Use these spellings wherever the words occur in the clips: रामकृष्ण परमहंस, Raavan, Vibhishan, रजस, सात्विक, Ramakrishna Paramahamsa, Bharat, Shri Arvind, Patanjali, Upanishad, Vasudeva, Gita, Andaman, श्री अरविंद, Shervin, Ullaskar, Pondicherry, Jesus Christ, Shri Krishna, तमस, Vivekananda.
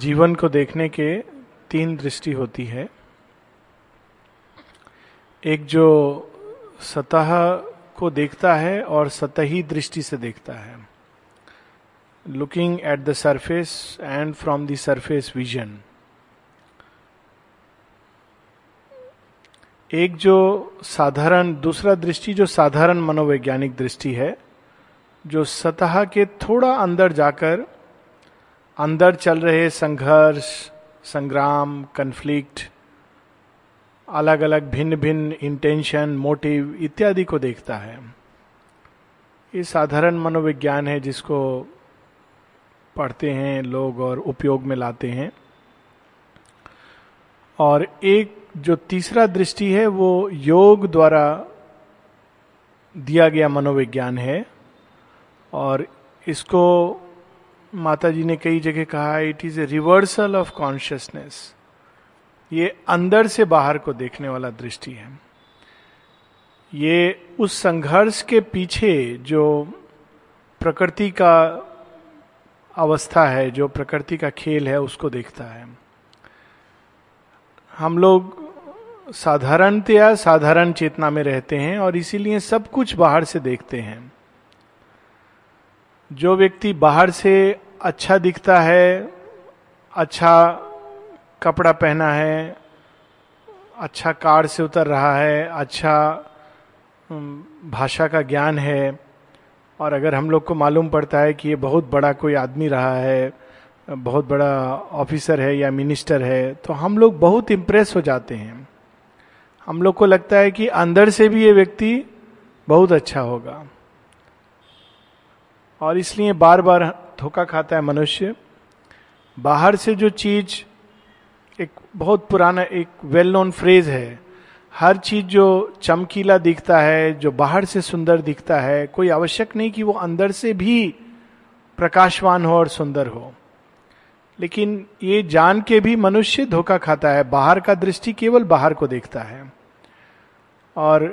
जीवन को देखने के तीन दृष्टि होती है। एक जो सतह को देखता है और सतही दृष्टि से देखता है, looking at the surface and from the surface vision. एक जो साधारण, दूसरा दृष्टि जो साधारण मनोवैज्ञानिक दृष्टि है, जो सतह के थोड़ा अंदर जाकर अंदर चल रहे संघर्ष, संग्राम, कन्फ्लिक्ट, अलग अलग भिन्न भिन्न इंटेंशन, मोटिव इत्यादि को देखता है। ये साधारण मनोविज्ञान है जिसको पढ़ते हैं लोग और उपयोग में लाते हैं। और एक जो तीसरा दृष्टि है वो योग द्वारा दिया गया मनोविज्ञान है, और इसको माता जी ने कई जगह कहा it is a reversal of consciousness. ये अंदर से बाहर को देखने वाला दृष्टि है। ये उस संघर्ष के पीछे जो प्रकृति का अवस्था है, जो प्रकृति का खेल है, उसको देखता है। हम लोग साधारणतया साधारण चेतना में रहते हैं और इसीलिए सब कुछ बाहर से देखते हैं। जो व्यक्ति बाहर से अच्छा दिखता है, अच्छा कपड़ा पहना है, अच्छा कार से उतर रहा है, अच्छा भाषा का ज्ञान है, और अगर हम लोग को मालूम पड़ता है कि ये बहुत बड़ा कोई आदमी रहा है, बहुत बड़ा ऑफिसर है या मिनिस्टर है, तो हम लोग बहुत इम्प्रेस हो जाते हैं। हम लोग को लगता है कि अंदर से भी ये व्यक्ति बहुत अच्छा होगा, और इसलिए बार बार धोखा खाता है मनुष्य। बाहर से जो चीज़, एक बहुत पुराना एक वेल नोन फ्रेज है, हर चीज जो चमकीला दिखता है, जो बाहर से सुंदर दिखता है, कोई आवश्यक नहीं कि वो अंदर से भी प्रकाशवान हो और सुंदर हो। लेकिन ये जान के भी मनुष्य धोखा खाता है। बाहर का दृष्टि केवल बाहर को देखता है। और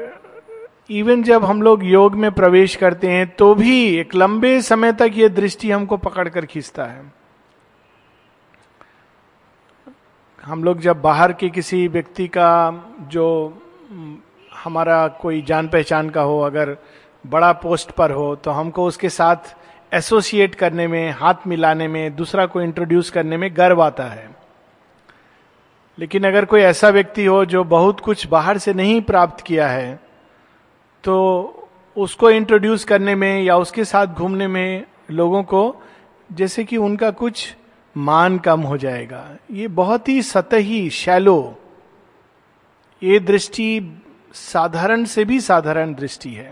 इवन जब हम लोग योग में प्रवेश करते हैं तो भी एक लंबे समय तक ये दृष्टि हमको पकड़ कर खींचता है। हम लोग जब बाहर के किसी व्यक्ति का, जो हमारा कोई जान पहचान का हो, अगर बड़ा पोस्ट पर हो, तो हमको उसके साथ एसोसिएट करने में, हाथ मिलाने में, दूसरा को इंट्रोड्यूस करने में गर्व आता है। लेकिन अगर कोई ऐसा व्यक्ति हो जो बहुत कुछ बाहर से नहीं प्राप्त किया है, तो उसको इंट्रोड्यूस करने में या उसके साथ घूमने में लोगों को जैसे कि उनका कुछ मान कम हो जाएगा। ये बहुत ही सतही, शैलो, ये दृष्टि साधारण से भी साधारण दृष्टि है।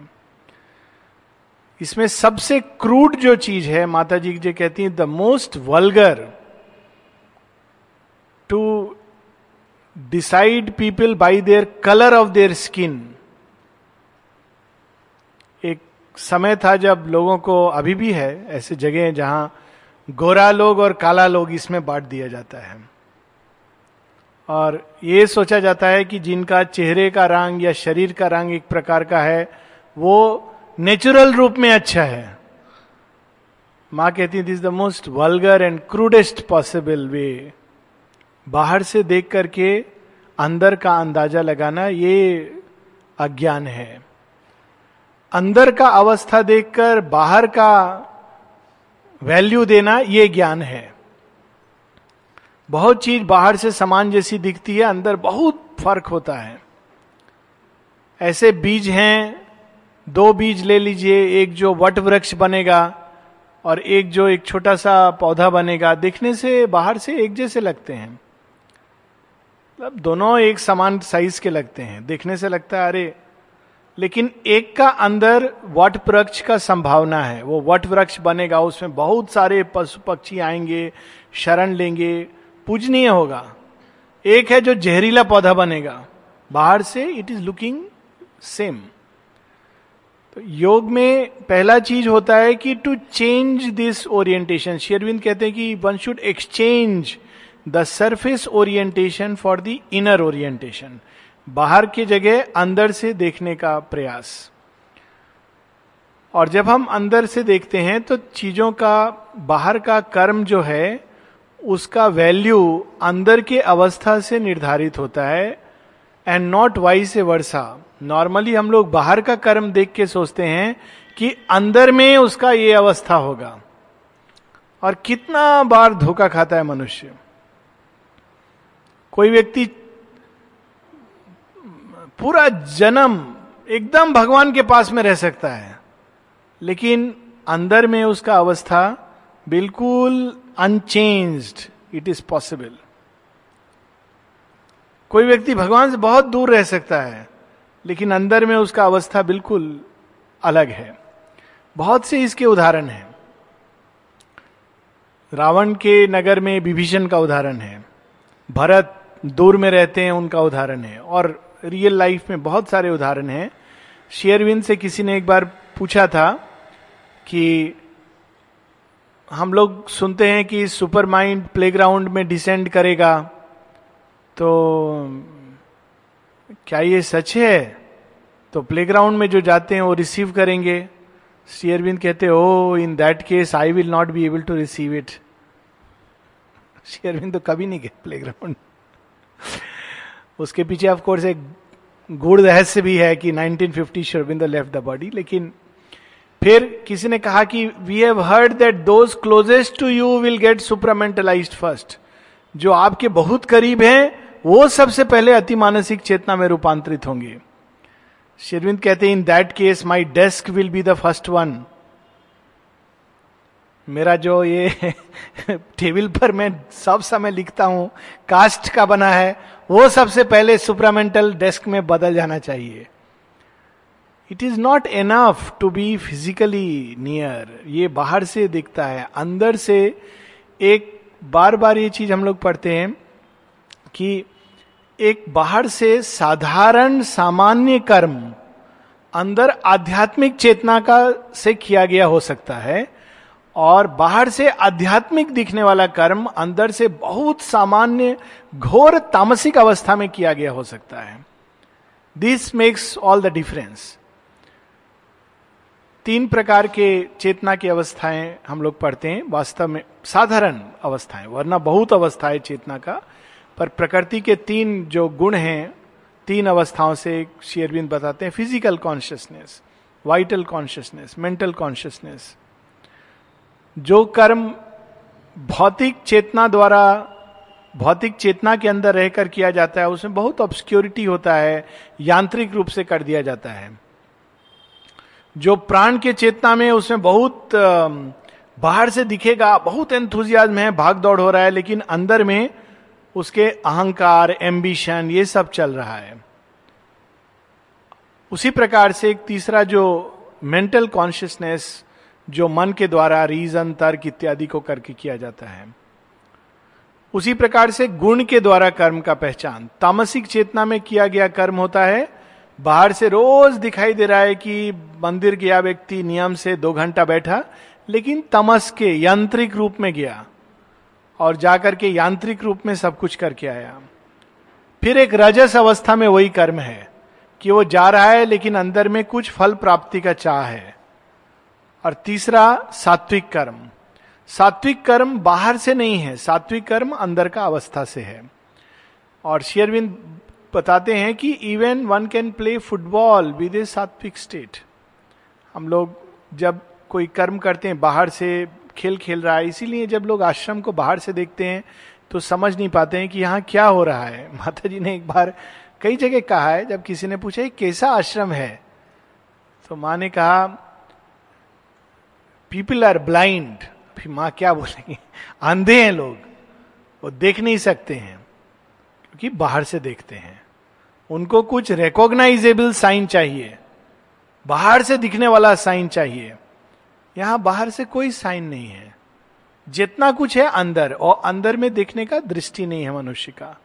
इसमें सबसे क्रूड जो चीज है, माता जी जो कहती हैं the most vulgar, to decide people by their colour of their skin. एक समय था जब लोगों को, अभी भी है ऐसे जगह हैं जहां गोरा लोग और काला लोग इसमें बांट दिया जाता है, और ये सोचा जाता है कि जिनका चेहरे का रंग या शरीर का रंग एक प्रकार का है वो नेचुरल रूप में अच्छा है। माँ कहती है this is the most vulgar and crudest possible way. बाहर से देख करके अंदर का अंदाजा लगाना ये अज्ञान है। अंदर का अवस्था देखकर बाहर का वैल्यू देना ये ज्ञान है। बहुत चीज बाहर से समान जैसी दिखती है, अंदर बहुत फर्क होता है। ऐसे बीज हैं, दो बीज ले लीजिए, एक जो वट वृक्ष बनेगा और एक जो एक छोटा सा पौधा बनेगा, दिखने से बाहर से एक जैसे लगते हैं, मतलब दोनों एक समान साइज के लगते हैं, दिखने से लगता है अरे, लेकिन एक का अंदर वट वृक्ष का संभावना है, वो वट वृक्ष बनेगा, उसमें बहुत सारे पशु पक्षी आएंगे, शरण लेंगे, पूजनीय होगा। एक है जो जहरीला पौधा बनेगा, बाहर से इट इज लुकिंग सेम। तो योग में पहला चीज होता है कि to change this orientation. श्री अरविंद कहते हैं कि one should exchange the surface orientation for the inner orientation. बाहर की जगह अंदर से देखने का प्रयास। और जब हम अंदर से देखते हैं तो चीजों का बाहर का कर्म जो है उसका वैल्यू अंदर की अवस्था से निर्धारित होता है and not vice versa. Normally हम लोग बाहर का कर्म देख के सोचते हैं कि अंदर में उसका ये अवस्था होगा. और कितना बार धोखा खाता है मनुष्य. कोई व्यक्ति पूरा जन्म एकदम भगवान के पास में रह सकता है लेकिन अंदर में उसका अवस्था बिल्कुल अनचेंज्ड. It is possible. कोई व्यक्ति भगवान से बहुत दूर रह सकता है लेकिन अंदर में उसका अवस्था बिल्कुल अलग है. बहुत से इसके उदाहरण हैं. रावण के नगर में विभीषण का उदाहरण है. भरत दूर में रहते हैं, उनका उदाहरण है. और रियल लाइफ में बहुत सारे उदाहरण हैं. श्री अरविंद से किसी ने एक बार पूछा था कि हम लोग सुनते हैं कि सुपर माइंड प्लेग्राउंड में डिसेंड करेगा, तो क्या ये सच है? तो प्लेग्राउंड में जो जाते हैं वो रिसीव करेंगे. श्री अरविंद कहते oh in that case I will not be able to receive it. श्री अरविंद तो कभी नहीं गए प्लेग्राउंड. उसके पीछे ऑफ कोर्स एक गूढ़ रहस्य भी है कि 1950 श्री अरविंद left the body. लेकिन फिर किसी ने कहा कि we have heard that those closest to you will get supramentalised first. जो आपके बहुत करीब हैं वो सबसे पहले अति मानसिक चेतना में रूपांतरित होंगे. श्री अरविंद कहते हैं in that case my desk will be the first one. मेरा जो ये टेबल पर मैं सब समय लिखता हूं कास्ट का बना है वो सबसे पहले सुप्रामेंटल डेस्क में बदल जाना चाहिए. It is not enough to be physically near. ये बाहर से दिखता है, अंदर से एक बार बार ये चीज हम लोग पढ़ते हैं कि एक बाहर से साधारण सामान्य कर्म अंदर आध्यात्मिक चेतना का से किया गया हो सकता है और बाहर से आध्यात्मिक दिखने वाला कर्म अंदर से बहुत सामान्य घोर तामसिक अवस्था में किया गया हो सकता है. This makes all the difference. 3 प्रकार के चेतना की अवस्थाएं हम लोग पढ़ते हैं. वास्तव में साधारण अवस्थाएं, वरना बहुत अवस्था है चेतना का, पर प्रकृति के 3 जो गुण हैं 3 अवस्थाओं से श्री अरविंद बताते हैं. Physical consciousness, vital consciousness, mental consciousness. जो कर्म भौतिक चेतना द्वारा भौतिक चेतना के अंदर रहकर किया जाता है उसमें बहुत ऑब्स्क्योरिटी होता है, यांत्रिक रूप से कर दिया जाता है. जो प्राण के चेतना में उसमें बहुत बाहर से दिखेगा, बहुत एंथुजियाज्म है, भाग दौड़ हो रहा है, लेकिन अंदर में उसके अहंकार, एम्बिशन, ये सब चल रहा है. उसी प्रकार से एक तीसरा जो मेंटल कॉन्शियसनेस जो मन के द्वारा रीजन, तर्क इत्यादि को करके किया जाता है. उसी प्रकार से गुण के द्वारा कर्म का पहचान. तामसिक चेतना में किया गया कर्म होता है, बाहर से रोज दिखाई दे रहा है कि मंदिर गया व्यक्ति, नियम से 2 घंटा बैठा, लेकिन तमस के यांत्रिक रूप में गया और जाकर के यांत्रिक रूप में सब कुछ करके आया. फिर एक रजस अवस्था में वही कर्म है कि वो जा रहा है लेकिन अंदर में कुछ फल प्राप्ति का चाह है. और तीसरा सात्विक कर्म. सात्विक कर्म बाहर से नहीं है, सात्विक कर्म अंदर का अवस्था से है. और श्री अरविंद बताते हैं कि even one can play football with a सात्विक state. हम लोग जब कोई कर्म करते हैं बाहर से खेल खेल रहा है, इसीलिए जब लोग आश्रम को बाहर से देखते हैं तो समझ नहीं पाते हैं कि यहाँ क्या हो रहा है. माता जी ने एक बार कई जगह कहा है, जब किसी ने पूछा कैसा आश्रम है तो माँ ने कहा पीपल आर ब्लाइंड. फिर माँ क्या बोलेंगे, अंधे हैं लोग, वो देख नहीं सकते हैं क्योंकि बाहर से देखते हैं. उनको कुछ रिकॉग्नाइजेबल साइन चाहिए, बाहर से दिखने वाला साइन चाहिए. यहाँ बाहर से कोई साइन नहीं है, जितना कुछ है अंदर, और अंदर में देखने का दृष्टि नहीं है मनुष्य का.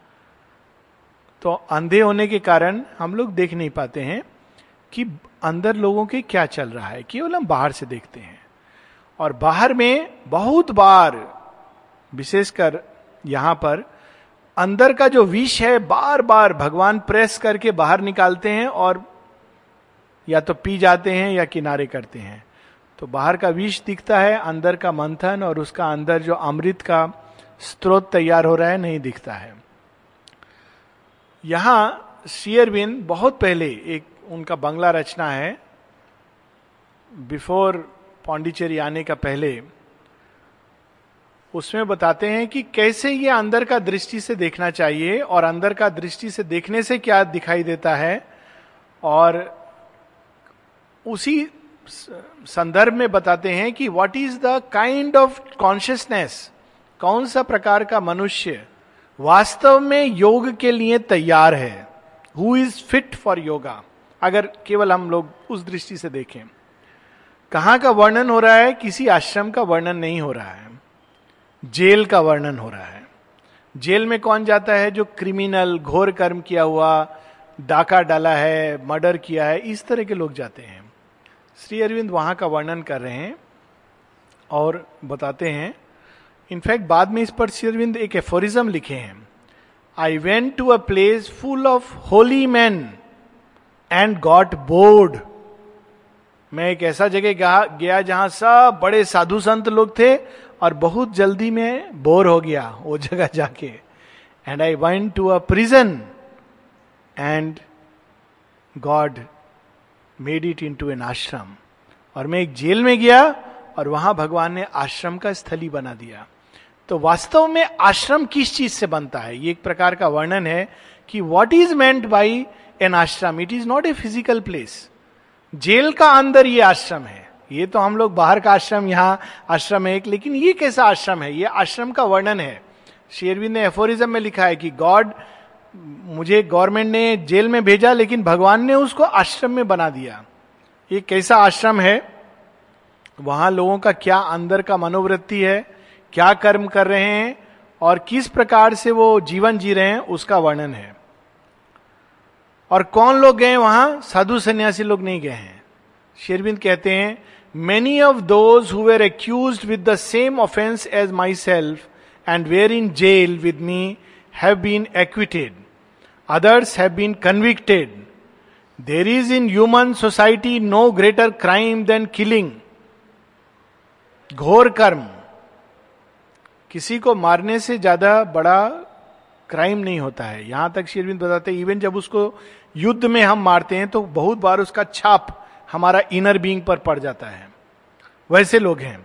तो अंधे होने के कारण हम लोग देख नहीं पाते हैं कि अंदर लोगों के क्या चल रहा है, केवल हम बाहर से देखते हैं. और बाहर में बहुत बार, विशेषकर यहां पर, अंदर का जो विष है बार बार भगवान प्रेस करके बाहर निकालते हैं और या तो पी जाते हैं या किनारे करते हैं. तो बाहर का विष दिखता है, अंदर का मंथन और उसका अंदर जो अमृत का स्रोत तैयार हो रहा है नहीं दिखता है। यहाँ श्री अरविंद बहुत पहले एक उनका बंगला रचना है, बिफोर पौंडीचेरी आने का पहले, उसमें बताते हैं कि कैसे ये अंदर का दृष्टि से देखना चाहिए और अंदर का दृष्टि से देखने से क्या दिखाई देता है। और उसी संदर्भ में बताते हैं कि what is the kind of consciousness, कौन सा प्रकार का मनुष्य वास्तव में योग के लिए तैयार है, who is fit for yoga. अगर केवल हम लोग उस दृष्टि से देखें, कहाँ का वर्णन हो रहा है? किसी आश्रम का वर्णन नहीं हो रहा है, जेल का वर्णन हो रहा है। जेल में कौन जाता है? जो क्रिमिनल, घोर कर्म किया हुआ, डाका डाला है, मर्डर किया है, इस तरह के लोग जाते हैं। श्री अरविंद वहाँ का वर्णन कर रहे हैं और बताते हैं, इनफैक्ट बाद में इस पर श्री अरविंद एक एफोरिज्म लिखे हैं, I went to a place full of holy man and got bored. मैं एक ऐसा जगह गया जहाँ सब बड़े साधु संत लोग थे और बहुत जल्दी में बोर हो गया वो जगह जाके। And I went to a prison and God made it into an ashram. और मैं एक जेल में गया और वहां भगवान ने आश्रम का स्थली बना दिया। तो वास्तव में आश्रम किस चीज से बनता है, ये एक प्रकार का वर्णन है कि what is meant by an ashram. It is not a physical place, jail का अंदर ये आश्रम है। ये तो हम लोग बाहर का आश्रम, यहाँ आश्रम है एक, लेकिन ये कैसा आश्रम है, ये आश्रम का वर्णन है। शेरविन ने एफोरिज्म में लिखा है कि गॉड, मुझे गवर्नमेंट ने जेल में भेजा लेकिन भगवान ने उसको आश्रम में बना दिया। ये कैसा आश्रम है, वहाँ लोगों का क्या अंदर का मनोवृत्ति है, क्या कर्म कर रहे हैं और किस प्रकार से वो जीवन जी रहे हैं, उसका वर्णन है। और कौन लोग गए वहाँ? साधु सन्यासी लोग नहीं गए हैं। श्री अरविंद कहते हैं, many of those who were accused with the same offence as myself and were in jail with me have been acquitted, others have been convicted. There is in human society no greater crime than killing, घोर कर्म। किसी को मारने से ज्यादा बड़ा crime नहीं होता है। यहां तक श्री अरविंद बताते हैं, इवन जब उसको युद्ध में हम मारते हैं तो बहुत बार उसका छाप हमारा इनर बीइंग पर पड़ जाता है। वैसे लोग हैं,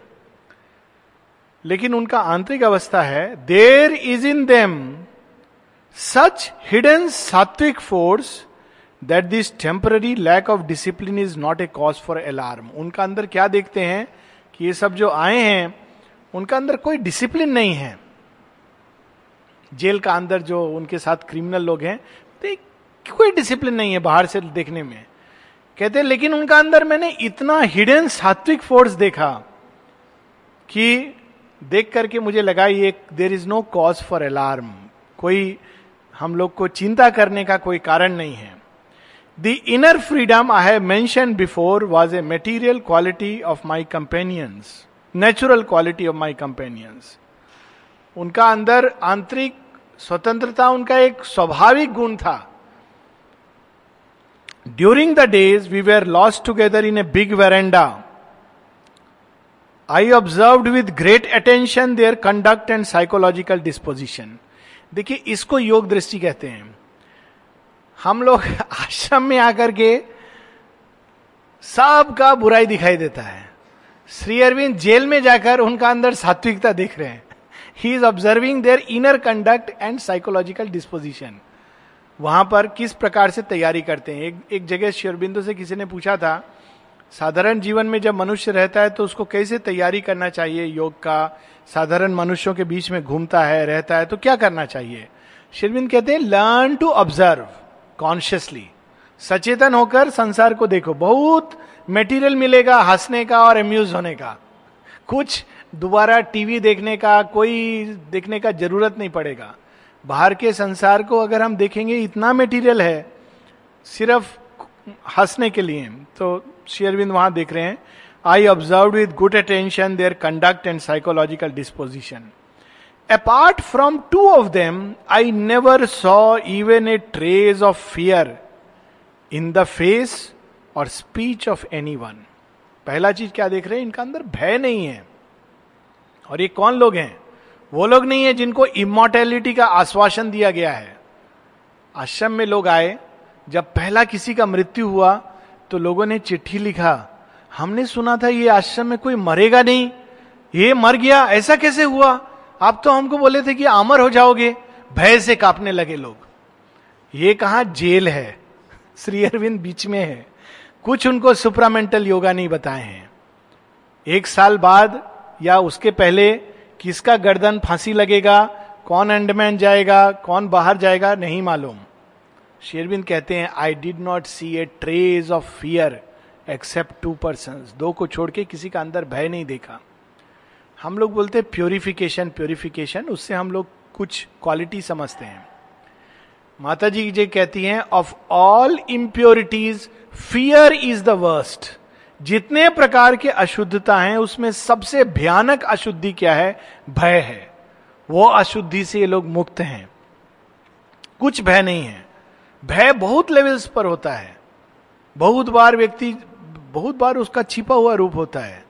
लेकिन उनका आंतरिक अवस्था है, there is in them such hidden सात्विक force that this temporary lack of discipline is not a cause for alarm. उनका अंदर क्या देखते हैं कि ये सब जो आए हैं, उनका अंदर कोई डिसिप्लिन नहीं है। जेल का अंदर जो उनके साथ क्रिमिनल लोग हैं, कोई डिसिप्लिन नहीं है बाहर से देखने में, कहते हैं, लेकिन उनका अंदर मैंने इतना हिडन सात्विक फोर्स देखा कि देख करके मुझे लगा ये there is no cause for alarm, कोई हम लोग को चिंता करने का कोई कारण नहीं है। The inner freedom I have mentioned before was a material quality of my companions, natural quality of my companions. उनका अंदर आंतरिक स्वतंत्रता उनका एक स्वाभाविक गुण था। During the days we were lost together in a big veranda. I observed with great attention their conduct and psychological disposition. देखिए, इसको योग दृष्टि कहते हैं। हम लोग आश्रम में आकर के सबका बुराई दिखाई देता है। श्री अरविंद जेल में जाकर उनका अंदर सात्विकता देख रहे हैं। He is observing their inner conduct and psychological disposition. वहां पर किस प्रकार से तैयारी करते हैं। एक जगह श्री अरविंदो से किसी ने पूछा था, साधारण जीवन में जब मनुष्य रहता है तो उसको कैसे तैयारी करना चाहिए योग का, साधारण मनुष्यों के बीच में घूमता है, रहता है, तो क्या करना चाहिए। श्री अरविंद कहते हैं, लर्न टू ऑब्जर्व कॉन्शियसली, सचेतन होकर संसार को देखो। बहुत मेटीरियल मिलेगा हंसने का और एम्यूज होने का, कुछ दोबारा टीवी देखने का, कोई देखने का जरूरत नहीं पड़ेगा। बाहर के संसार को अगर हम देखेंगे, इतना मेटीरियल है सिर्फ हंसने के लिए। तो श्री अरविंद वहां देख रहे हैं, I observe with good attention their conduct and psychological disposition. Apart from two of them, I never saw even a trace of fear in the face or speech of anyone. पहला चीज क्या देख रहे हैं, इनका अंदर भय नहीं है। और ये कौन लोग हैं? वो लोग नहीं है जिनको इमॉर्टैलिटी का आश्वासन दिया गया है। आश्रम में लोग आए, जब पहला किसी का मृत्यु हुआ तो लोगों ने चिट्ठी लिखा, हमने सुना था ये आश्रम में कोई मरेगा नहीं, ये मर गया, ऐसा कैसे हुआ? आप तो हमको बोले थे कि अमर हो जाओगे। भय से कांपने लगे लोग। ये कहाँ जेल है, श्री अरविंद बीच में है। कुछ उनको सुप्रामेंटल योगा नहीं बताए हैं। 1 साल बाद या उसके पहले किसका गर्दन फांसी लगेगा, कौन अंडमान जाएगा, कौन बाहर जाएगा, नहीं मालूम। श्री अरविंद कहते हैं, I did not see a trace of fear except 2 persons। 2 को छोड़ के किसी का अंदर भय नहीं देखा। हम लोग बोलते प्योरिफिकेशन प्योरिफिकेशन, उससे हम लोग कुछ क्वालिटी समझते हैं। माता जी जी कहती हैं, of all impurities fear is the worst. जितने प्रकार के अशुद्धता हैं उसमें सबसे भयानक अशुद्धि क्या है? भय है। वो अशुद्धि से ये लोग मुक्त हैं, कुछ भय नहीं है। भय बहुत लेवल्स पर होता है। बहुत बार व्यक्ति, बहुत बार उसका छिपा हुआ रूप होता है।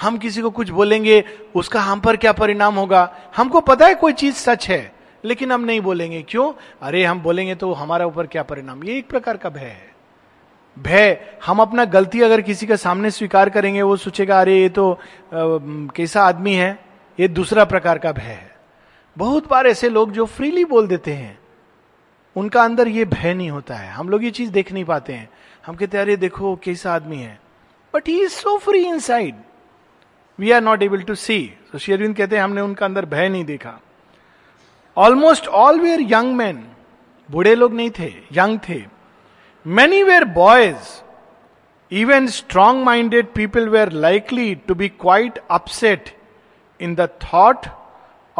हम किसी को कुछ बोलेंगे, उसका हम पर क्या परिणाम होगा, हमको पता है कोई चीज सच है, लेकिन हम नहीं बोलेंगे। क्यों? अरे हम बोलेंगे तो हमारा ऊपर क्या परिणाम। ये एक प्रकार का भय है। भय, हम अपना गलती अगर किसी के सामने स्वीकार करेंगे, वो सोचेगा अरे ये तो कैसा आदमी है, ये दूसरा प्रकार का भय है। बहुत बार ऐसे लोग जो फ्रीली बोल देते हैं, उनका अंदर ये भय नहीं होता है। हम लोग ये चीज देख नहीं पाते हैं। हम कहते हैं अरे देखो कैसा आदमी है, but he is so free inside, we are not able to see. तो श्री अरविंद कहते हैं हमने उनका अंदर भय नहीं देखा। Almost all were young man, बूढ़े लोग नहीं थे, यंग थे। Many were boys. Even strong-minded people were likely to be quite upset in the thought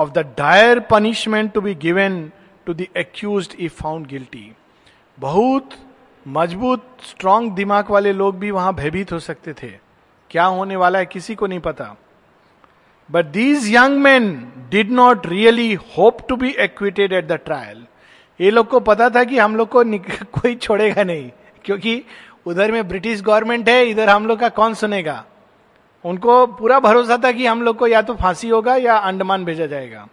of the dire punishment to be given to the accused if found guilty. बहुत मजबूत strong दिमाग वाले लोग भी वहां भयभीत हो सकते थे, क्या होने वाला है किसी को नहीं पता। But these young men did not really hope to be acquitted at the trial. ये लोग को पता था कि हम लोग को कोई छोड़ेगा नहीं, क्योंकि उधर में ब्रिटिश गवर्नमेंट है, इधर हम लोग का कौन सुनेगा। उनको पूरा भरोसा था कि हम लोग को या तो फांसी होगा या अंडमान भेजा जाएगा।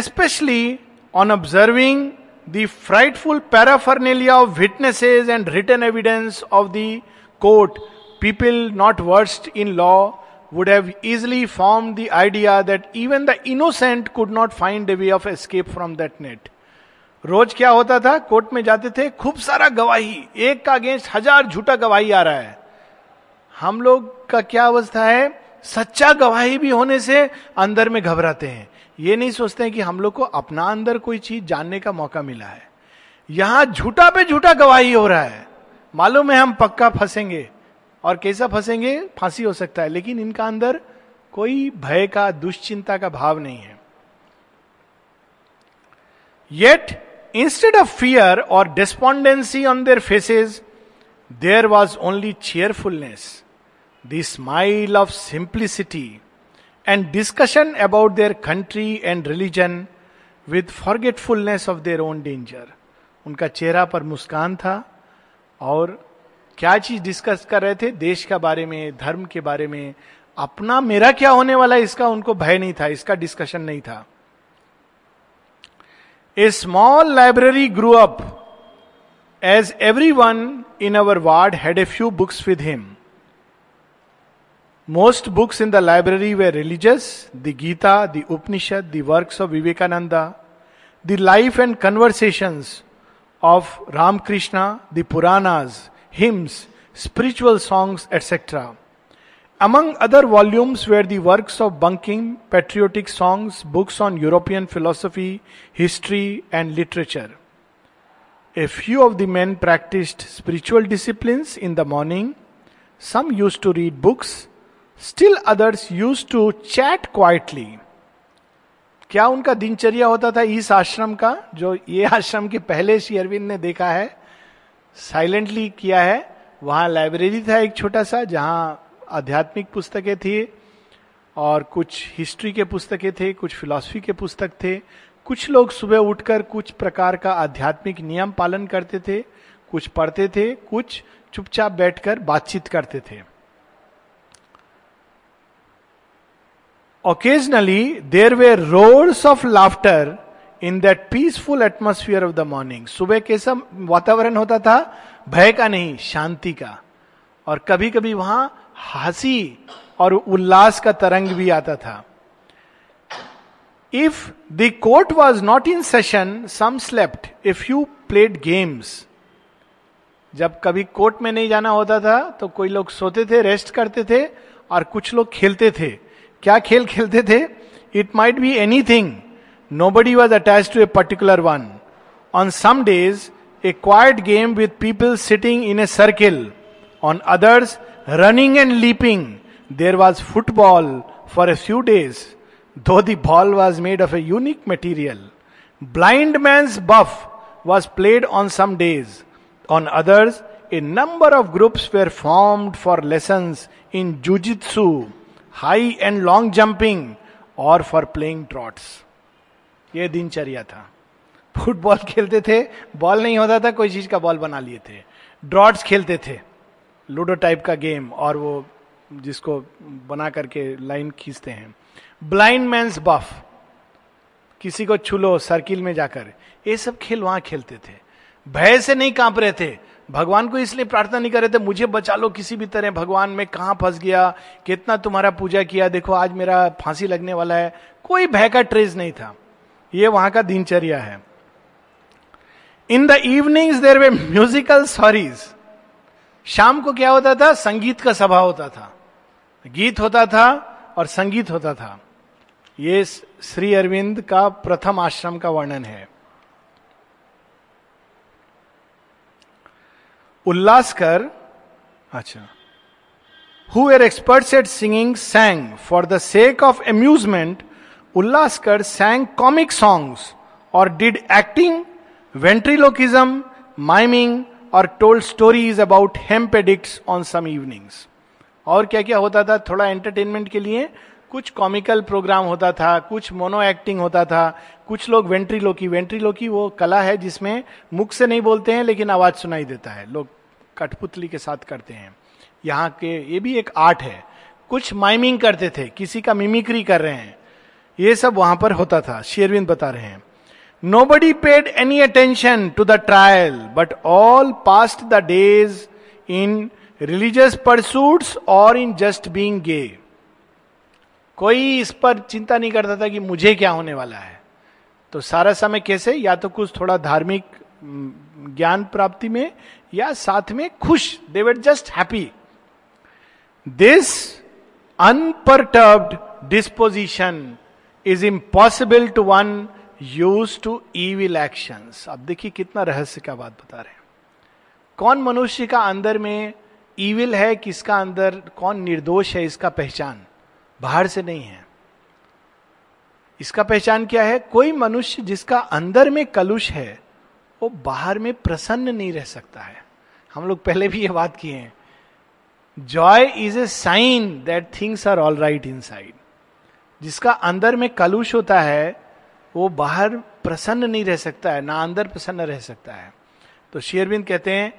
Especially on observing the frightful paraphernalia of witnesses and written evidence of the court, people not versed in law would have easily formed the idea that even the innocent could not find a way of escape from that net. रोज क्या होता था, court में जाते थे, खूब सारा गवाही, एक का अगेंस्ट 1000 झूठा गवाही आ रहा है। हम लोग का क्या अवस्था है, सच्चा गवाही भी होने से अंदर में घबराते हैं। ये नहीं सोचते हैं कि हम लोग को अपना अंदर कोई चीज जानने का मौका मिला है। यहां झूठा पे झूठा गवाही हो रहा है, मालूम है हम पक्का फंसेंगे, और कैसा फंसेंगे, फांसी हो सकता है, लेकिन इनका अंदर कोई भय का, दुश्चिंता का भाव नहीं है। येट इंस्टेड ऑफ फियर और despondency on their faces there was only cheerfulness, the smile of simplicity and discussion about their country and religion with forgetfulness of their own danger. उनका चेहरा पर मुस्कान था और क्या चीज डिस्कस कर रहे थे, देश के बारे में, धर्म के बारे में, अपना मेरा क्या होने वाला है इसका उनको भय नहीं था, इसका डिस्कशन नहीं था। A small library grew up as everyone in our ward had a few books with him. Most books in the library were religious, the Gita, the Upanishad, the works of Vivekananda, the life and conversations of Ramakrishna, the Puranas, hymns, spiritual songs, etc. Among other volumes were the works of Bunking, patriotic songs, books on European philosophy, history and literature. A few of the men practiced spiritual disciplines in the morning. Some used to read books. Still others used to chat quietly. क्या उनका दिनचर्या होता था इस आश्रम का, जो ये आश्रम के पहले श्री अरविंद ने देखा है, साइलेंटली किया है। वहां लाइब्रेरी था एक छोटा सा, जहां आध्यात्मिक पुस्तकें थी और कुछ हिस्ट्री के पुस्तकें थे, कुछ फिलॉसफी के पुस्तक थे। कुछ लोग सुबह उठकर कुछ प्रकार का आध्यात्मिक नियम पालन करते थे, कुछ पढ़ते थे, कुछ चुपचाप बैठकर बातचीत करते थे. Occasionally, there were roars of laughter in that peaceful atmosphere of the morning. सुबह कैसा वातावरण होता था, भय का नहीं, शांति का. और कभी कभी वहां हंसी और उल्लास का तरंग भी आता था. If the court was not in session, some slept. A few played games. जब कभी कोर्ट में नहीं जाना होता था तो कोई लोग सोते थे, रेस्ट करते थे, और कुछ लोग खेलते थे. क्या खेल खेलते थे? It might be anything. Nobody was attach to a particular one. On some days a quiet game with people sitting in a circle, on others running and leaping. There was football for a few days, though the ball was made of a unique material. Blind man's buff was played on some days. On others, a number of groups were formed for lessons in jujitsu, high and long jumping, or for playing trots. ये दिनचर्या था. Football खेलते थे, ball नहीं होता था, कोई चीज का बॉल बना लिए थे. ड्रॉट्स खेलते थे, लूडो टाइप का गेम, और वो जिसको बना करके लाइन खींचते हैं. ब्लाइंड मैन्स बफ, किसी को छुलो सर्किल में जाकर, ये सब खेल वहां खेलते थे. भय से नहीं कांप रहे थे, भगवान को इसलिए प्रार्थना नहीं कर रहे थे, मुझे बचा लो किसी भी तरह, भगवान मैं कहां फंस गया, कितना तुम्हारा पूजा किया, देखो आज मेरा फांसी लगने वाला है. कोई भय का ट्रेस नहीं था. ये वहां का दिनचर्या है. In the evenings there were musical soirees. शाम को क्या होता था? संगीत का सभा होता था, गीत होता था और संगीत होता था. ये श्री अरविंद का प्रथम आश्रम का वर्णन है. Ullaskar, अच्छा, who were experts at singing, sang for the sake of amusement. Ullaskar sang comic songs or did acting, ventriloquism, miming or told stories about hemp addicts on some evenings. और क्या क्या होता था? थोड़ा एंटरटेनमेंट के लिए कुछ कॉमिकल प्रोग्राम होता था, कुछ मोनो एक्टिंग होता था, कुछ लोग वेंट्रीलोकी वो कला है जिसमें मुख से नहीं बोलते हैं लेकिन आवाज सुनाई देता है, लोग कठपुतली के साथ करते हैं यहाँ के, ये भी एक आर्ट है. कुछ माइमिंग करते थे, किसी का मिमिक्री कर रहे हैं, ये सब वहां पर होता था. शेरविन बता रहे हैं, nobody paid any attention to the trial but all passed the days in religious pursuits और इन जस्ट बीइंग गे. कोई इस पर चिंता नहीं करता था कि मुझे क्या होने वाला है, तो सारा समय कैसे, या तो कुछ थोड़ा धार्मिक ज्ञान प्राप्ति में या साथ में खुश. They were just happy. This unperturbed disposition is impossible to one used to evil actions. अब देखिए कितना रहस्य का बात बता रहे हैं. कौन मनुष्य का अंदर में इविल है, किसका अंदर, कौन निर्दोष है, इसका पहचान बाहर से नहीं है. इसका पहचान क्या है? कोई मनुष्य जिसका अंदर में कलुष है वो बाहर में प्रसन्न नहीं रह सकता है. हम लोग पहले भी ये बात किए हैं. Joy is a sign that things are all right inside. जिसका अंदर में कलुष होता है वो बाहर प्रसन्न नहीं रह सकता है, ना अंदर प्रसन्न रह सकता है. तो श्री अरविंद कहते हैं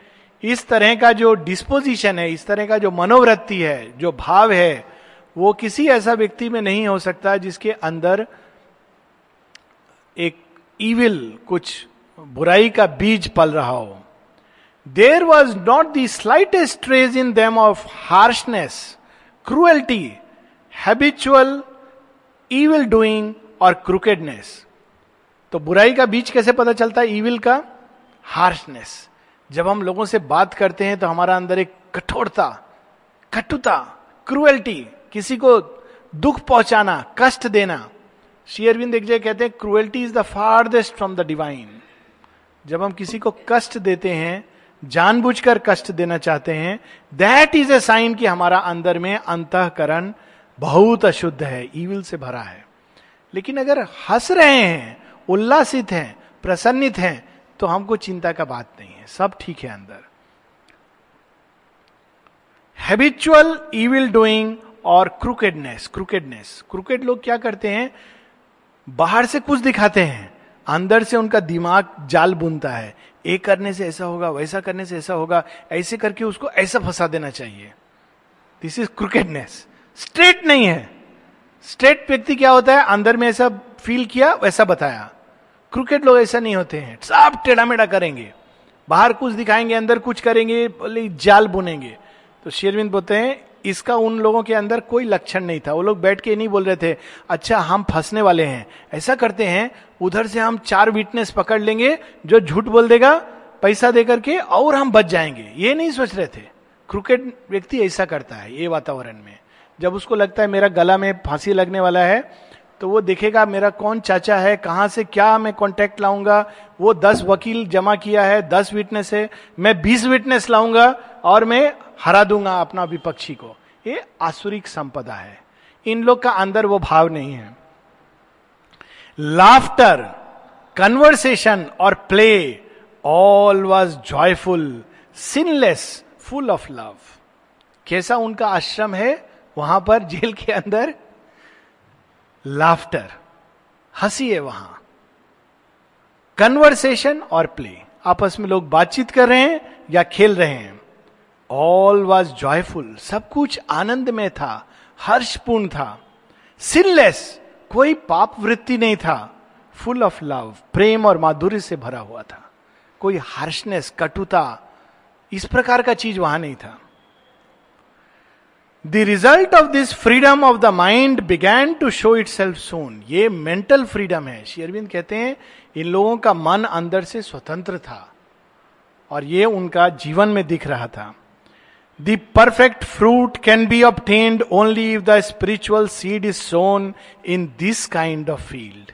इस तरह का जो डिस्पोजिशन है, इस तरह का जो मनोवृत्ति है, जो भाव है, वो किसी ऐसा व्यक्ति में नहीं हो सकता जिसके अंदर एक इविल, कुछ बुराई का बीज पल रहा हो. There was not the slightest trace in them of harshness, cruelty, habitual evil doing और क्रूकेडनेस. तो बुराई का बीज कैसे पता चलता है इविल का? हार्शनेस. जब हम लोगों से बात करते हैं तो हमारा अंदर एक कठोरता, कटुता, क्रूएल्टी, किसी को दुख पहुंचाना, कष्ट देना. श्री अरविंद एक जगह कहते हैं cruelty is the farthest from the divine. जब हम किसी को कष्ट देते हैं, जानबूझकर कष्ट देना चाहते हैं, दैट इज ए साइन कि हमारा अंदर में अंतःकरण बहुत अशुद्ध है, ईविल से भरा है. लेकिन अगर हंस रहे हैं, उल्लासित हैं, प्रसन्नित हैं, तो हमको चिंता का बात नहीं है, सब ठीक है अंदर. हैबिचुअल ईविल डूइंग और क्रूकेडनेस. क्रूकेड लोग क्या करते हैं? बाहर से कुछ दिखाते हैं, अंदर से उनका दिमाग जाल बुनता है. ये करने से ऐसा होगा, वैसा करने से ऐसा होगा, ऐसे करके उसको ऐसा फंसा देना चाहिए. This is क्रिकेटनेस. स्ट्रेट नहीं है. स्ट्रेट व्यक्ति क्या होता है, अंदर में ऐसा फील किया वैसा बताया. क्रिकेट लोग ऐसा नहीं होते हैं, सब टेढ़ा मेढ़ा करेंगे, बाहर कुछ दिखाएंगे, अंदर कुछ करेंगे, जाल बुनेंगे. तो श्री अरविंद बोलते हैं इसका उन लोगों के अंदर कोई लक्षण नहीं था. वो लोग बैठ के नहीं बोल रहे थे अच्छा हम फंसने वाले हैं, ऐसा करते हैं उधर से हम 4 विटनेस पकड़ लेंगे, जो झूठ बोल देगा पैसा दे करके और हम बच जाएंगे, ये नहीं सोच रहे थे. क्रिकेट व्यक्ति ऐसा करता है. ये वातावरण में जब उसको लगता है मेरा गला में फांसी लगने वाला है, तो वो देखेगा मेरा कौन चाचा है, कहाँ से क्या मैं कॉन्टैक्ट लाऊंगा, वो 10 वकील जमा किया है, 10 विटनेस है, मैं 20 विटनेस लाऊंगा और मैं हरा दूंगा अपना विपक्षी को. ये आसुरिक संपदा है. इन लोग का अंदर वो भाव नहीं है. लाफ्टर, कन्वर्सेशन और play, all was joyful, sinless, full of love. कैसा उनका आश्रम है, वहां पर जेल के अंदर लाफ्टर, हंसी है वहां, कन्वर्सेशन और प्ले, आपस में लोग बातचीत कर रहे हैं या खेल रहे हैं. ऑल वॉज जॉयफुल, सब कुछ आनंद में था, हर्षपूर्ण था. सिनलेस, कोई पाप वृत्ति नहीं था. फुल ऑफ लव, प्रेम और माधुर्य से भरा हुआ था, कोई हार्शनेस, कटुता, इस प्रकार का चीज वहां नहीं था. The result of this freedom of the mind began to show itself soon. ये mental freedom है. श्री अरविंद कहते हैं इन लोगों का मन अंदर से स्वतंत्र था और ये उनका जीवन में दिख रहा था. The perfect fruit can be obtained only if the spiritual seed is sown in this kind of field.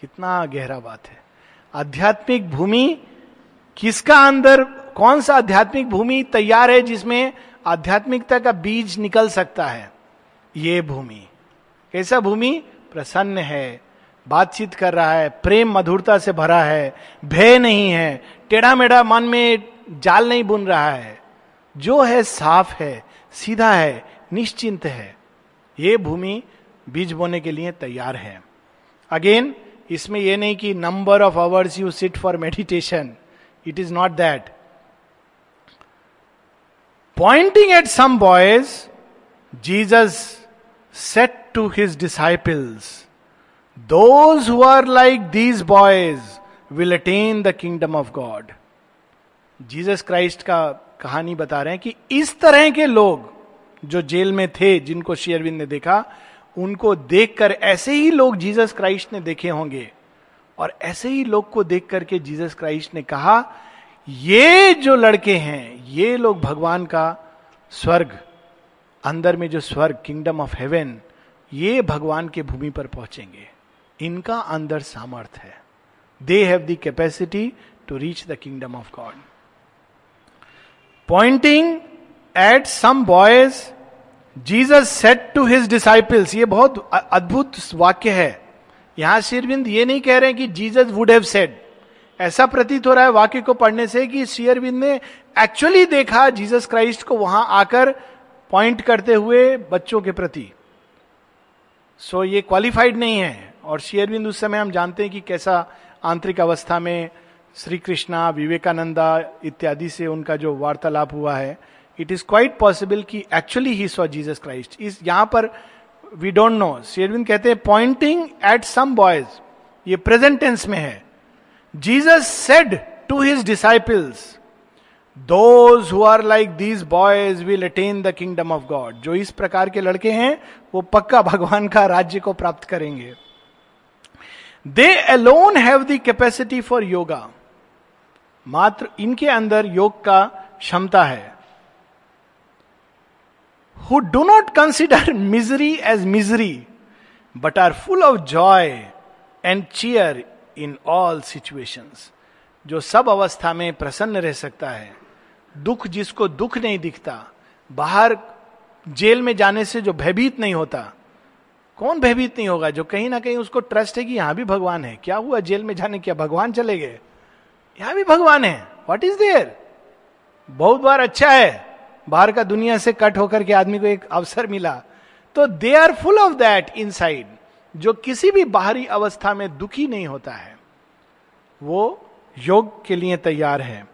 कितना गहरा बात है. आध्यात्मिक भूमि किसका अंदर, कौन सा आध्यात्मिक भूमि तैयार है जिसमें आध्यात्मिकता का बीज निकल सकता है. ये भूमि कैसा भूमि, प्रसन्न है, बातचीत कर रहा है, प्रेम मधुरता से भरा है, भय नहीं है, टेढ़ा मेढ़ा मन में जाल नहीं बुन रहा है, जो है साफ है, सीधा है, निश्चिंत है. ये भूमि बीज बोने के लिए तैयार है. अगेन, इसमें यह नहीं कि number of hours you sit for meditation, it is not that. Pointing at some boys, Jesus said to his disciples, those who are like these boys will attain the kingdom of God. Jesus Christ का कहानी बता रहे हैं कि इस तरह के लोग जो जेल में थे, जिनको श्री अरविंद ने देखा, उनको देखकर ऐसे ही लोग जीसस क्राइस्ट ने देखे होंगे. और ऐसे ही लोग को देख करके जीसस क्राइस्ट ने कहा ये जो लड़के हैं ये लोग भगवान का स्वर्ग, अंदर में जो स्वर्ग, किंगडम ऑफ हेवन, ये भगवान के भूमि पर पहुंचेंगे. इनका अंदर सामर्थ है. They have the capacity to reach the kingdom of God. Pointing at some boys Jesus said to his disciples. ये बहुत अद्भुत वाक्य है. यहां श्री अरविंद ये नहीं कह रहे कि जीसस वुड हैव सेड. ऐसा प्रतीत हो रहा है वाक्य को पढ़ने से कि श्री अरविंद ने एक्चुअली देखा जीसस क्राइस्ट को वहां आकर पॉइंट करते हुए बच्चों के प्रति. सो ये क्वालिफाइड नहीं है. और श्री अरविंद उस समय हम जानते हैं कि कैसा आंतरिक अवस्था में श्री कृष्णा, विवेकानंदा इत्यादि से उनका जो वार्तालाप हुआ है, इट इज क्वाइट पॉसिबल कि actually he saw Jesus Christ. इस यहां पर we don't know. श्री अरविंद कहते हैं पॉइंटिंग एट सम बॉयज, ये प्रेजेंट टेंस में है. Jesus said to his disciples, those who are like these boys will attain the kingdom of God. जो इस प्रकार के लड़के हैं वो पक्का भगवान का राज्य को प्राप्त करेंगे. They alone have the capacity for yoga. मात्र इनके अंदर योग का क्षमता है. Who do not consider misery as misery, but are full of joy and cheer in all situations. जो सब अवस्था में प्रसन्न रह सकता है, दुख जिसको दुख नहीं दिखता, बाहर जेल में जाने से जो भयभीत नहीं होता. कौन भयभीत नहीं होगा जो कहीं ना कहीं उसको ट्रस्ट है कि यहां भी भगवान है. क्या हुआ जेल में जाने, क्या भगवान चले गए, यहां भी भगवान है. What is there. बहुत बार अच्छा है, बाहर का दुनिया से कट होकर के आदमी को एक अवसर मिला. तो they are full of that inside. जो किसी भी बाहरी अवस्था में दुखी नहीं होता है, वो योग के लिए तैयार है.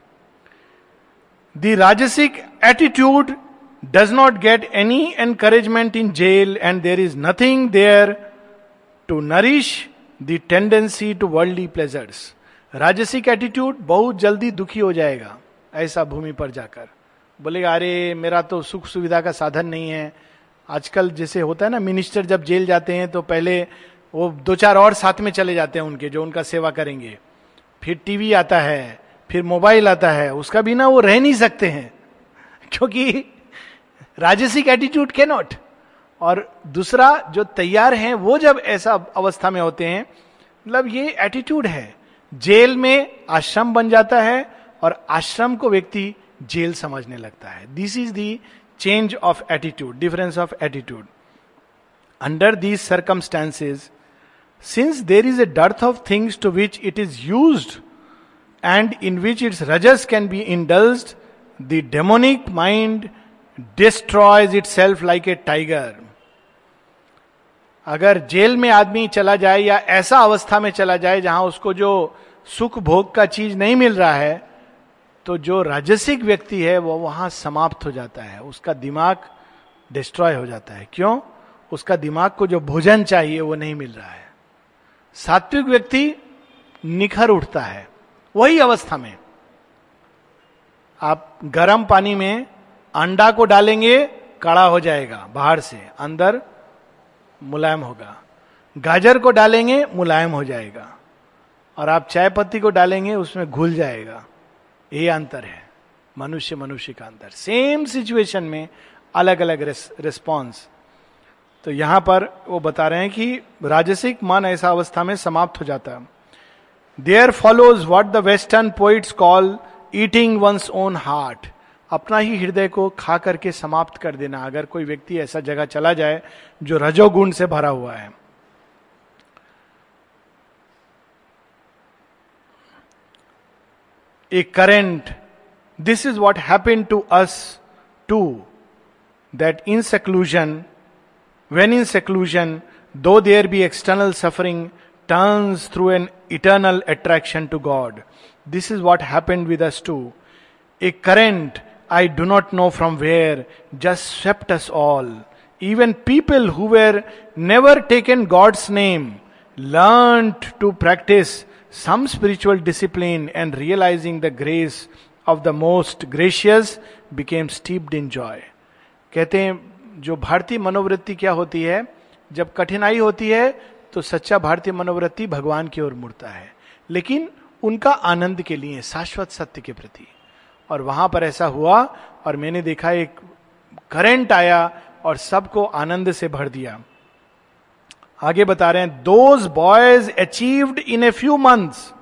The rajasic attitude does not get any encouragement in jail, and there is nothing there to nourish the tendency to worldly pleasures. राजसिक एटीट्यूड बहुत जल्दी दुखी हो जाएगा ऐसा भूमि पर जाकर. बोलेगा अरे मेरा तो सुख सुविधा का साधन नहीं है. आजकल जैसे होता है ना, मिनिस्टर जब जेल जाते हैं तो पहले वो दो चार और साथ में चले जाते हैं उनके, जो उनका सेवा करेंगे. फिर टीवी आता है, फिर मोबाइल आता है, उसका बिना वो रह नहीं सकते हैं, क्योंकि राजसिक एटीट्यूड कैन नॉट. और दूसरा जो तैयार हैं वो जब ऐसा अवस्था में होते हैं, मतलब ये एटीट्यूड है. जेल में आश्रम बन जाता है और आश्रम को व्यक्ति जेल समझने लगता है. This is the change of attitude, difference of attitude. Under these circumstances, since there is a dearth of things to which it is used and in which its रजस can be indulged, the demonic mind destroys itself like a tiger. अगर jail में आदमी चला जाए या ऐसा अवस्था में चला जाए जहां उसको जो सुख भोग का चीज नहीं मिल रहा है, तो जो राजसिक व्यक्ति है वो वहां समाप्त हो जाता है. उसका दिमाग डिस्ट्रॉय हो जाता है. क्यों? उसका दिमाग को जो भोजन चाहिए वो नहीं मिल रहा है. सात्विक व्यक्ति निखर उठता है. वही अवस्था में आप गर्म पानी में अंडा को डालेंगे, कड़ा हो जाएगा बाहर से, अंदर मुलायम होगा. गाजर को डालेंगे, मुलायम हो जाएगा. और आप चाय पत्ती को डालेंगे, उसमें घुल जाएगा. ये अंतर है मनुष्य मनुष्य का अंतर. सेम सिचुएशन में अलग अलग रिस्पॉन्स. तो यहां पर वो बता रहे हैं कि राजसिक मन ऐसा अवस्था में समाप्त हो जाता है. There follows what the western poets call eating one's own heart. अपना ही हृदय को खा करके समाप्त कर देना. अगर कोई व्यक्ति ऐसा जगह चला जाए जो रजोगुण से भरा हुआ है. A current, this is what happened to us too, that in seclusion, when in seclusion, though there be external suffering, turns through an eternal attraction to God. This is what happened with us too. A current, I do not know from where, just swept us all. Even people who were never taken God's name learned to practice some spiritual discipline, and realizing the grace of the most gracious became steeped in joy. कहते हैं जो भारतीय मनोवृत्ति क्या होती है, जब कठिनाई होती है तो सच्चा भारतीय मनोवृत्ति भगवान की ओर मुड़ता है, लेकिन उनका आनंद के लिए, शाश्वत सत्य के प्रति. और वहां पर ऐसा हुआ और मैंने देखा एक करंट आया और सबको आनंद से भर दिया. आगे बता रहे हैं, those boys achieved in a few months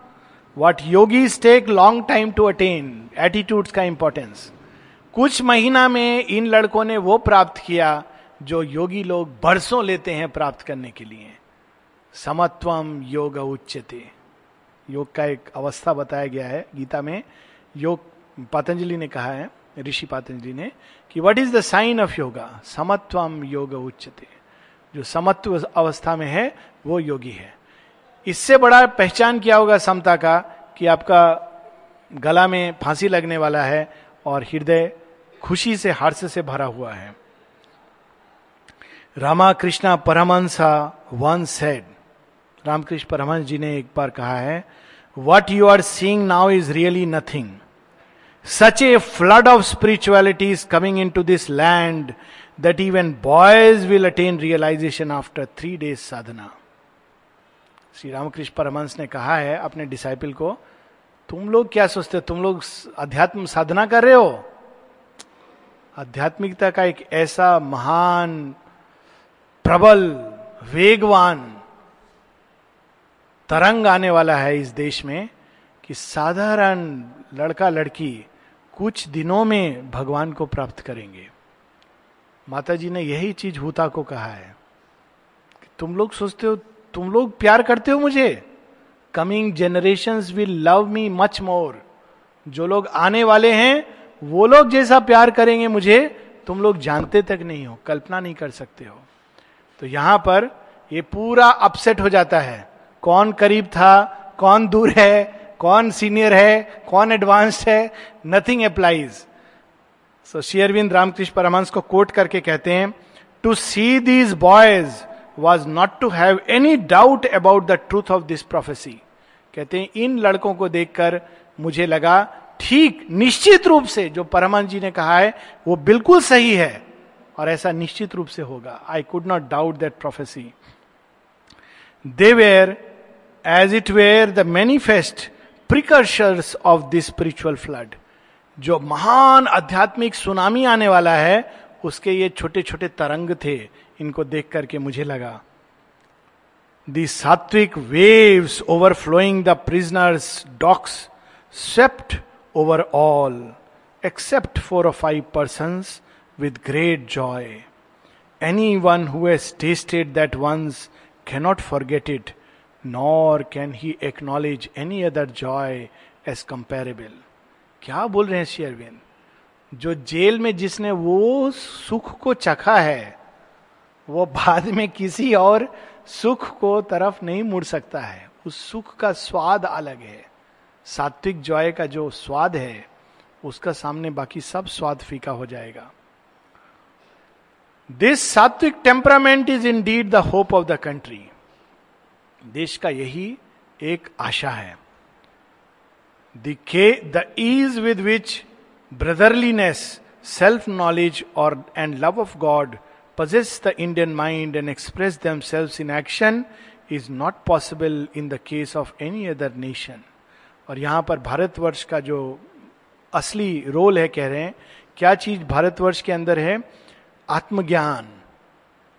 what yogis take long time to attain. Attitudes का इंपॉर्टेंस. कुछ महीना में इन लड़कों ने वो प्राप्त किया जो योगी लोग बरसों लेते हैं प्राप्त करने के लिए. समत्वम योग उच्यते. योग का एक अवस्था बताया गया है गीता में. योग पतंजलि ने कहा है, ऋषि पतंजलि ने, कि what is the sign of yoga, समत्वम योग उच्यते. जो समत्व अवस्था में है वो योगी है. इससे बड़ा पहचान क्या होगा समता का, कि आपका गला में फांसी लगने वाला है और हृदय खुशी से, हर्ष से भरा हुआ है. रामकृष्ण परमहंसा वंस सेड, रामकृष्ण परमहंस जी ने एक बार कहा है, what you are seeing now is really nothing. Such a flood of spirituality is coming into this land that even boys will attain realization after 3 days sadhana. Shri रामकृष्ण परमहंस ने कहा है अपने डिसाइपल को, तुम लोग क्या सोचते हो, तुम लोग अध्यात्म साधना कर रहे हो. आध्यात्मिकता का एक ऐसा महान, प्रबल, वेगवान तरंग आने वाला है इस देश में कि साधारण लड़का लड़की कुछ दिनों में भगवान को प्राप्त करेंगे. माता जी ने यही चीज हूता को कहा है कि तुम लोग सोचते हो, तुम लोग प्यार करते हो मुझे, coming generations will love me much more. जो लोग आने वाले हैं वो लोग जैसा प्यार करेंगे मुझे, तुम लोग जानते तक नहीं हो, कल्पना नहीं कर सकते हो. तो यहां पर ये पूरा अपसेट हो जाता है. कौन करीब था, कौन दूर है, कौन सीनियर है, कौन एडवांस्ड है, nothing applies. So श्री अरविंद रामकृष्ण परमहंस को कोट करके कहते हैं, to see these boys was not to have any doubt about the truth of this prophecy. कहते हैं इन लड़कों को देखकर मुझे लगा ठीक निश्चित रूप से जो परमहंस जी ने कहा है वो बिल्कुल सही है और ऐसा निश्चित रूप से होगा. I could not doubt that prophecy. They were as it were the manifest precursors of this spiritual flood. जो महान आध्यात्मिक सुनामी आने वाला है उसके ये छोटे छोटे तरंग थे. इनको देख करके मुझे लगा the सात्विक waves overflowing the prisoners docks swept over all except 4 or 5 persons with great joy. Anyone who has tasted that once cannot forget it, nor can he acknowledge any other joy as comparable. क्या बोल रहे हैं श्री अरविंद? जो jail में जिसने वो सुख को चखा है वो बाद में किसी और सुख को तरफ नहीं मुड़ सकता है. उस सुख का स्वाद अलग है. सात्विक जॉय का जो स्वाद है उसका सामने बाकी सब स्वाद फीका हो जाएगा. This सात्विक temperament is indeed the hope of the country. देश का यही एक आशा है. The ease with which brotherliness, self knowledge और and love of God possess the Indian mind and express themselves in action is not possible in the case of any other nation. और यहाँ पर भारतवर्ष का जो असली रोल है, कह रहे हैं क्या चीज भारतवर्ष के अंदर है? आत्मज्ञान,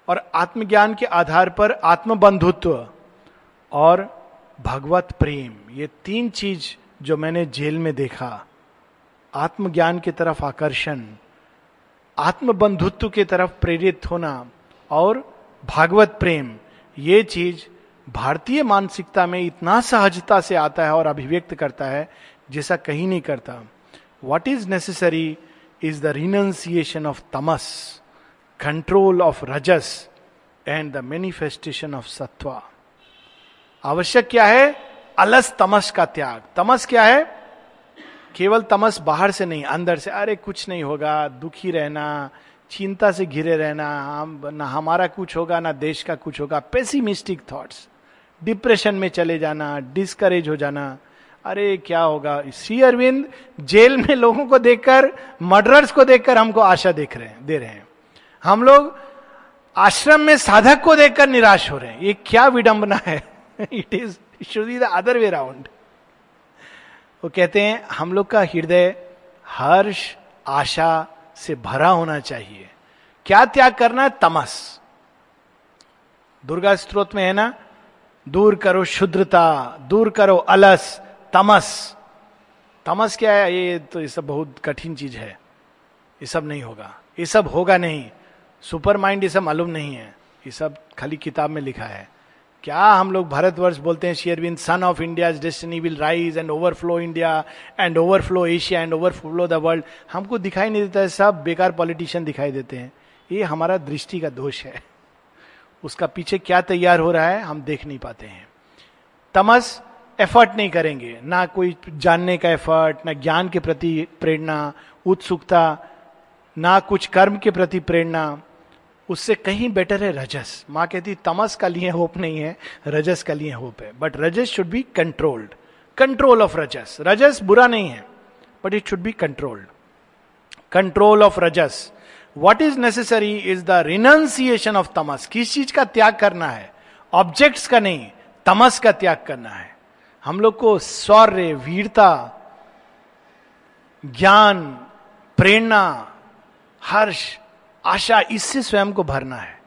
और आत्मज्ञान के आधार पर आत्मबंधुत्व और भगवत प्रेम. ये 3 चीज जो मैंने जेल में देखा. आत्मज्ञान की तरफ आकर्षण, आत्मबंधुत्व की तरफ प्रेरित होना और भागवत प्रेम. ये चीज भारतीय मानसिकता में इतना सहजता से आता है और अभिव्यक्त करता है जैसा कहीं नहीं करता. What is necessary is the renunciation of तमस, control of रजस and the manifestation of sattva. आवश्यक क्या है? अलस तमस का त्याग. तमस क्या है? केवल तमस बाहर से नहीं, अंदर से. अरे कुछ नहीं होगा, दुखी रहना, चिंता से घिरे रहना, हम ना हमारा कुछ होगा ना देश का कुछ होगा, पेसिमिस्टिक थॉट्स, डिप्रेशन में चले जाना, डिस्करेज हो जाना, अरे क्या होगा. श्री अरविंद जेल में लोगों को देखकर, मर्डरर्स को देखकर हमको आशा दे रहे हैं. हम लोग आश्रम में साधक को देखकर निराश हो रहे हैं. ये क्या विडंबना है. It should be the other way round. वो कहते हैं हम लोग का हृदय हर्ष आशा से भरा होना चाहिए. क्या त्याग करना है? तमस. दुर्गा स्तोत्र में है ना, दूर करो शुद्रता, दूर करो अलस, तमस. तमस क्या है? ये तो ये सब बहुत कठिन चीज है, ये सब नहीं होगा, ये सब होगा नहीं, सुपर माइंड ये सब मालूम नहीं है, ये सब खाली किताब में लिखा है. क्या हम लोग भारतवर्ष बोलते हैं श्री अरविंद, sun of India's destiny will rise and overflow India and overflow Asia and overflow the world. हमको दिखाई नहीं देता है, सब बेकार पॉलिटिशियन दिखाई देते हैं. ये हमारा दृष्टि का दोष है. उसका पीछे क्या तैयार हो रहा है हम देख नहीं पाते हैं. तमस एफर्ट नहीं करेंगे, ना कोई जानने का एफर्ट, ना ज्ञान के प्रति प्रेरणा उत्सुकता, ना कुछ कर्म के प्रति प्रेरणा. उससे कहीं बेटर है रजस. माँ कहती तमस का लिए होप नहीं है, रजस का लिए होप है. But रजस should be controlled, control of रजस. रजस बुरा नहीं है but it should be controlled, control of रजस. What is necessary is the renunciation of तमस. किस चीज का त्याग करना है? ऑब्जेक्ट्स का नहीं, तमस का त्याग करना है. हम लोग को शौर्य, वीरता, ज्ञान, प्रेरणा, हर्ष, आशा, इससे स्वयं को भरना है.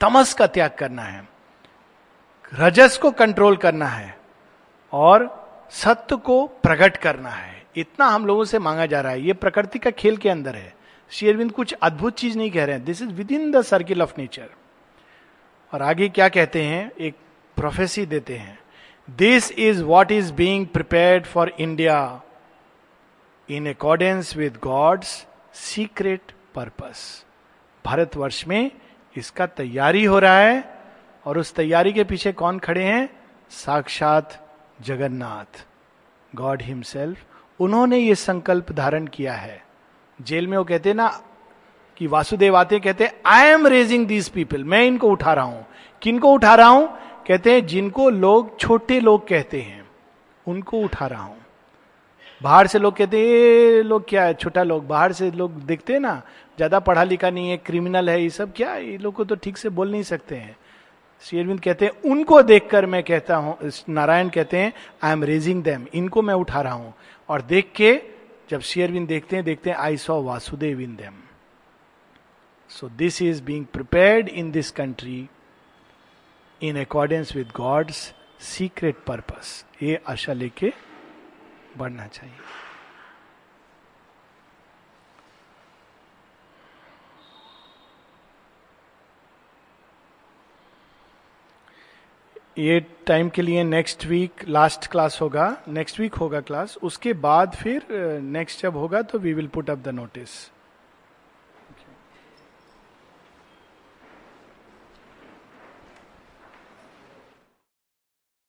तमस का त्याग करना है, रजस को कंट्रोल करना है और सत्य को प्रकट करना है. इतना हम लोगों से मांगा जा रहा है. ये प्रकृति का खेल के अंदर है. श्री अरविंद कुछ अद्भुत चीज नहीं कह रहे हैं. This is within the circle of nature. और आगे क्या कहते हैं? एक प्रोफेसी देते हैं. This is what is being prepared for India in accordance with God's secret purpose. Bharatvarsh में इसका तैयारी हो रहा है और उस तैयारी के पीछे कौन खड़े हैं? साक्षात जगन्नाथ. गॉड हिमसेल्फ, उन्होंने ये संकल्प धारण किया है. जेल में वो कहते ना कि वासुदेव आते कहते I am raising these people, मैं इनको उठा रहा हूं. किनको उठा रहा हूं? कहते हैं जिनको लोग छोटे लोग कहते हैं उनको उठा रहा हूं. बाहर से लोग कहते हैं ये लोग क्या है, छोटा लोग. बाहर से लोग देखते हैं ना, ज्यादा पढ़ा लिखा नहीं है, क्रिमिनल है, ये सब क्या है, ये लोग को तो ठीक से बोल नहीं सकते हैं. श्री अरविंद कहते हैं उनको देखकर मैं कहता हूं, नारायण कहते हैं आई एम रेजिंग देम, इनको मैं उठा रहा हूं. और देख के जब श्री अरविंद देखते हैं I saw Vasudev in them. So this is being prepared in this country in accordance with God's secret purpose. ये आशा लेके बढ़ना चाहिए. ये टाइम के लिए नेक्स्ट वीक लास्ट क्लास होगा. नेक्स्ट वीक होगा क्लास, उसके बाद फिर नेक्स्ट जब होगा तो we will put up the notice.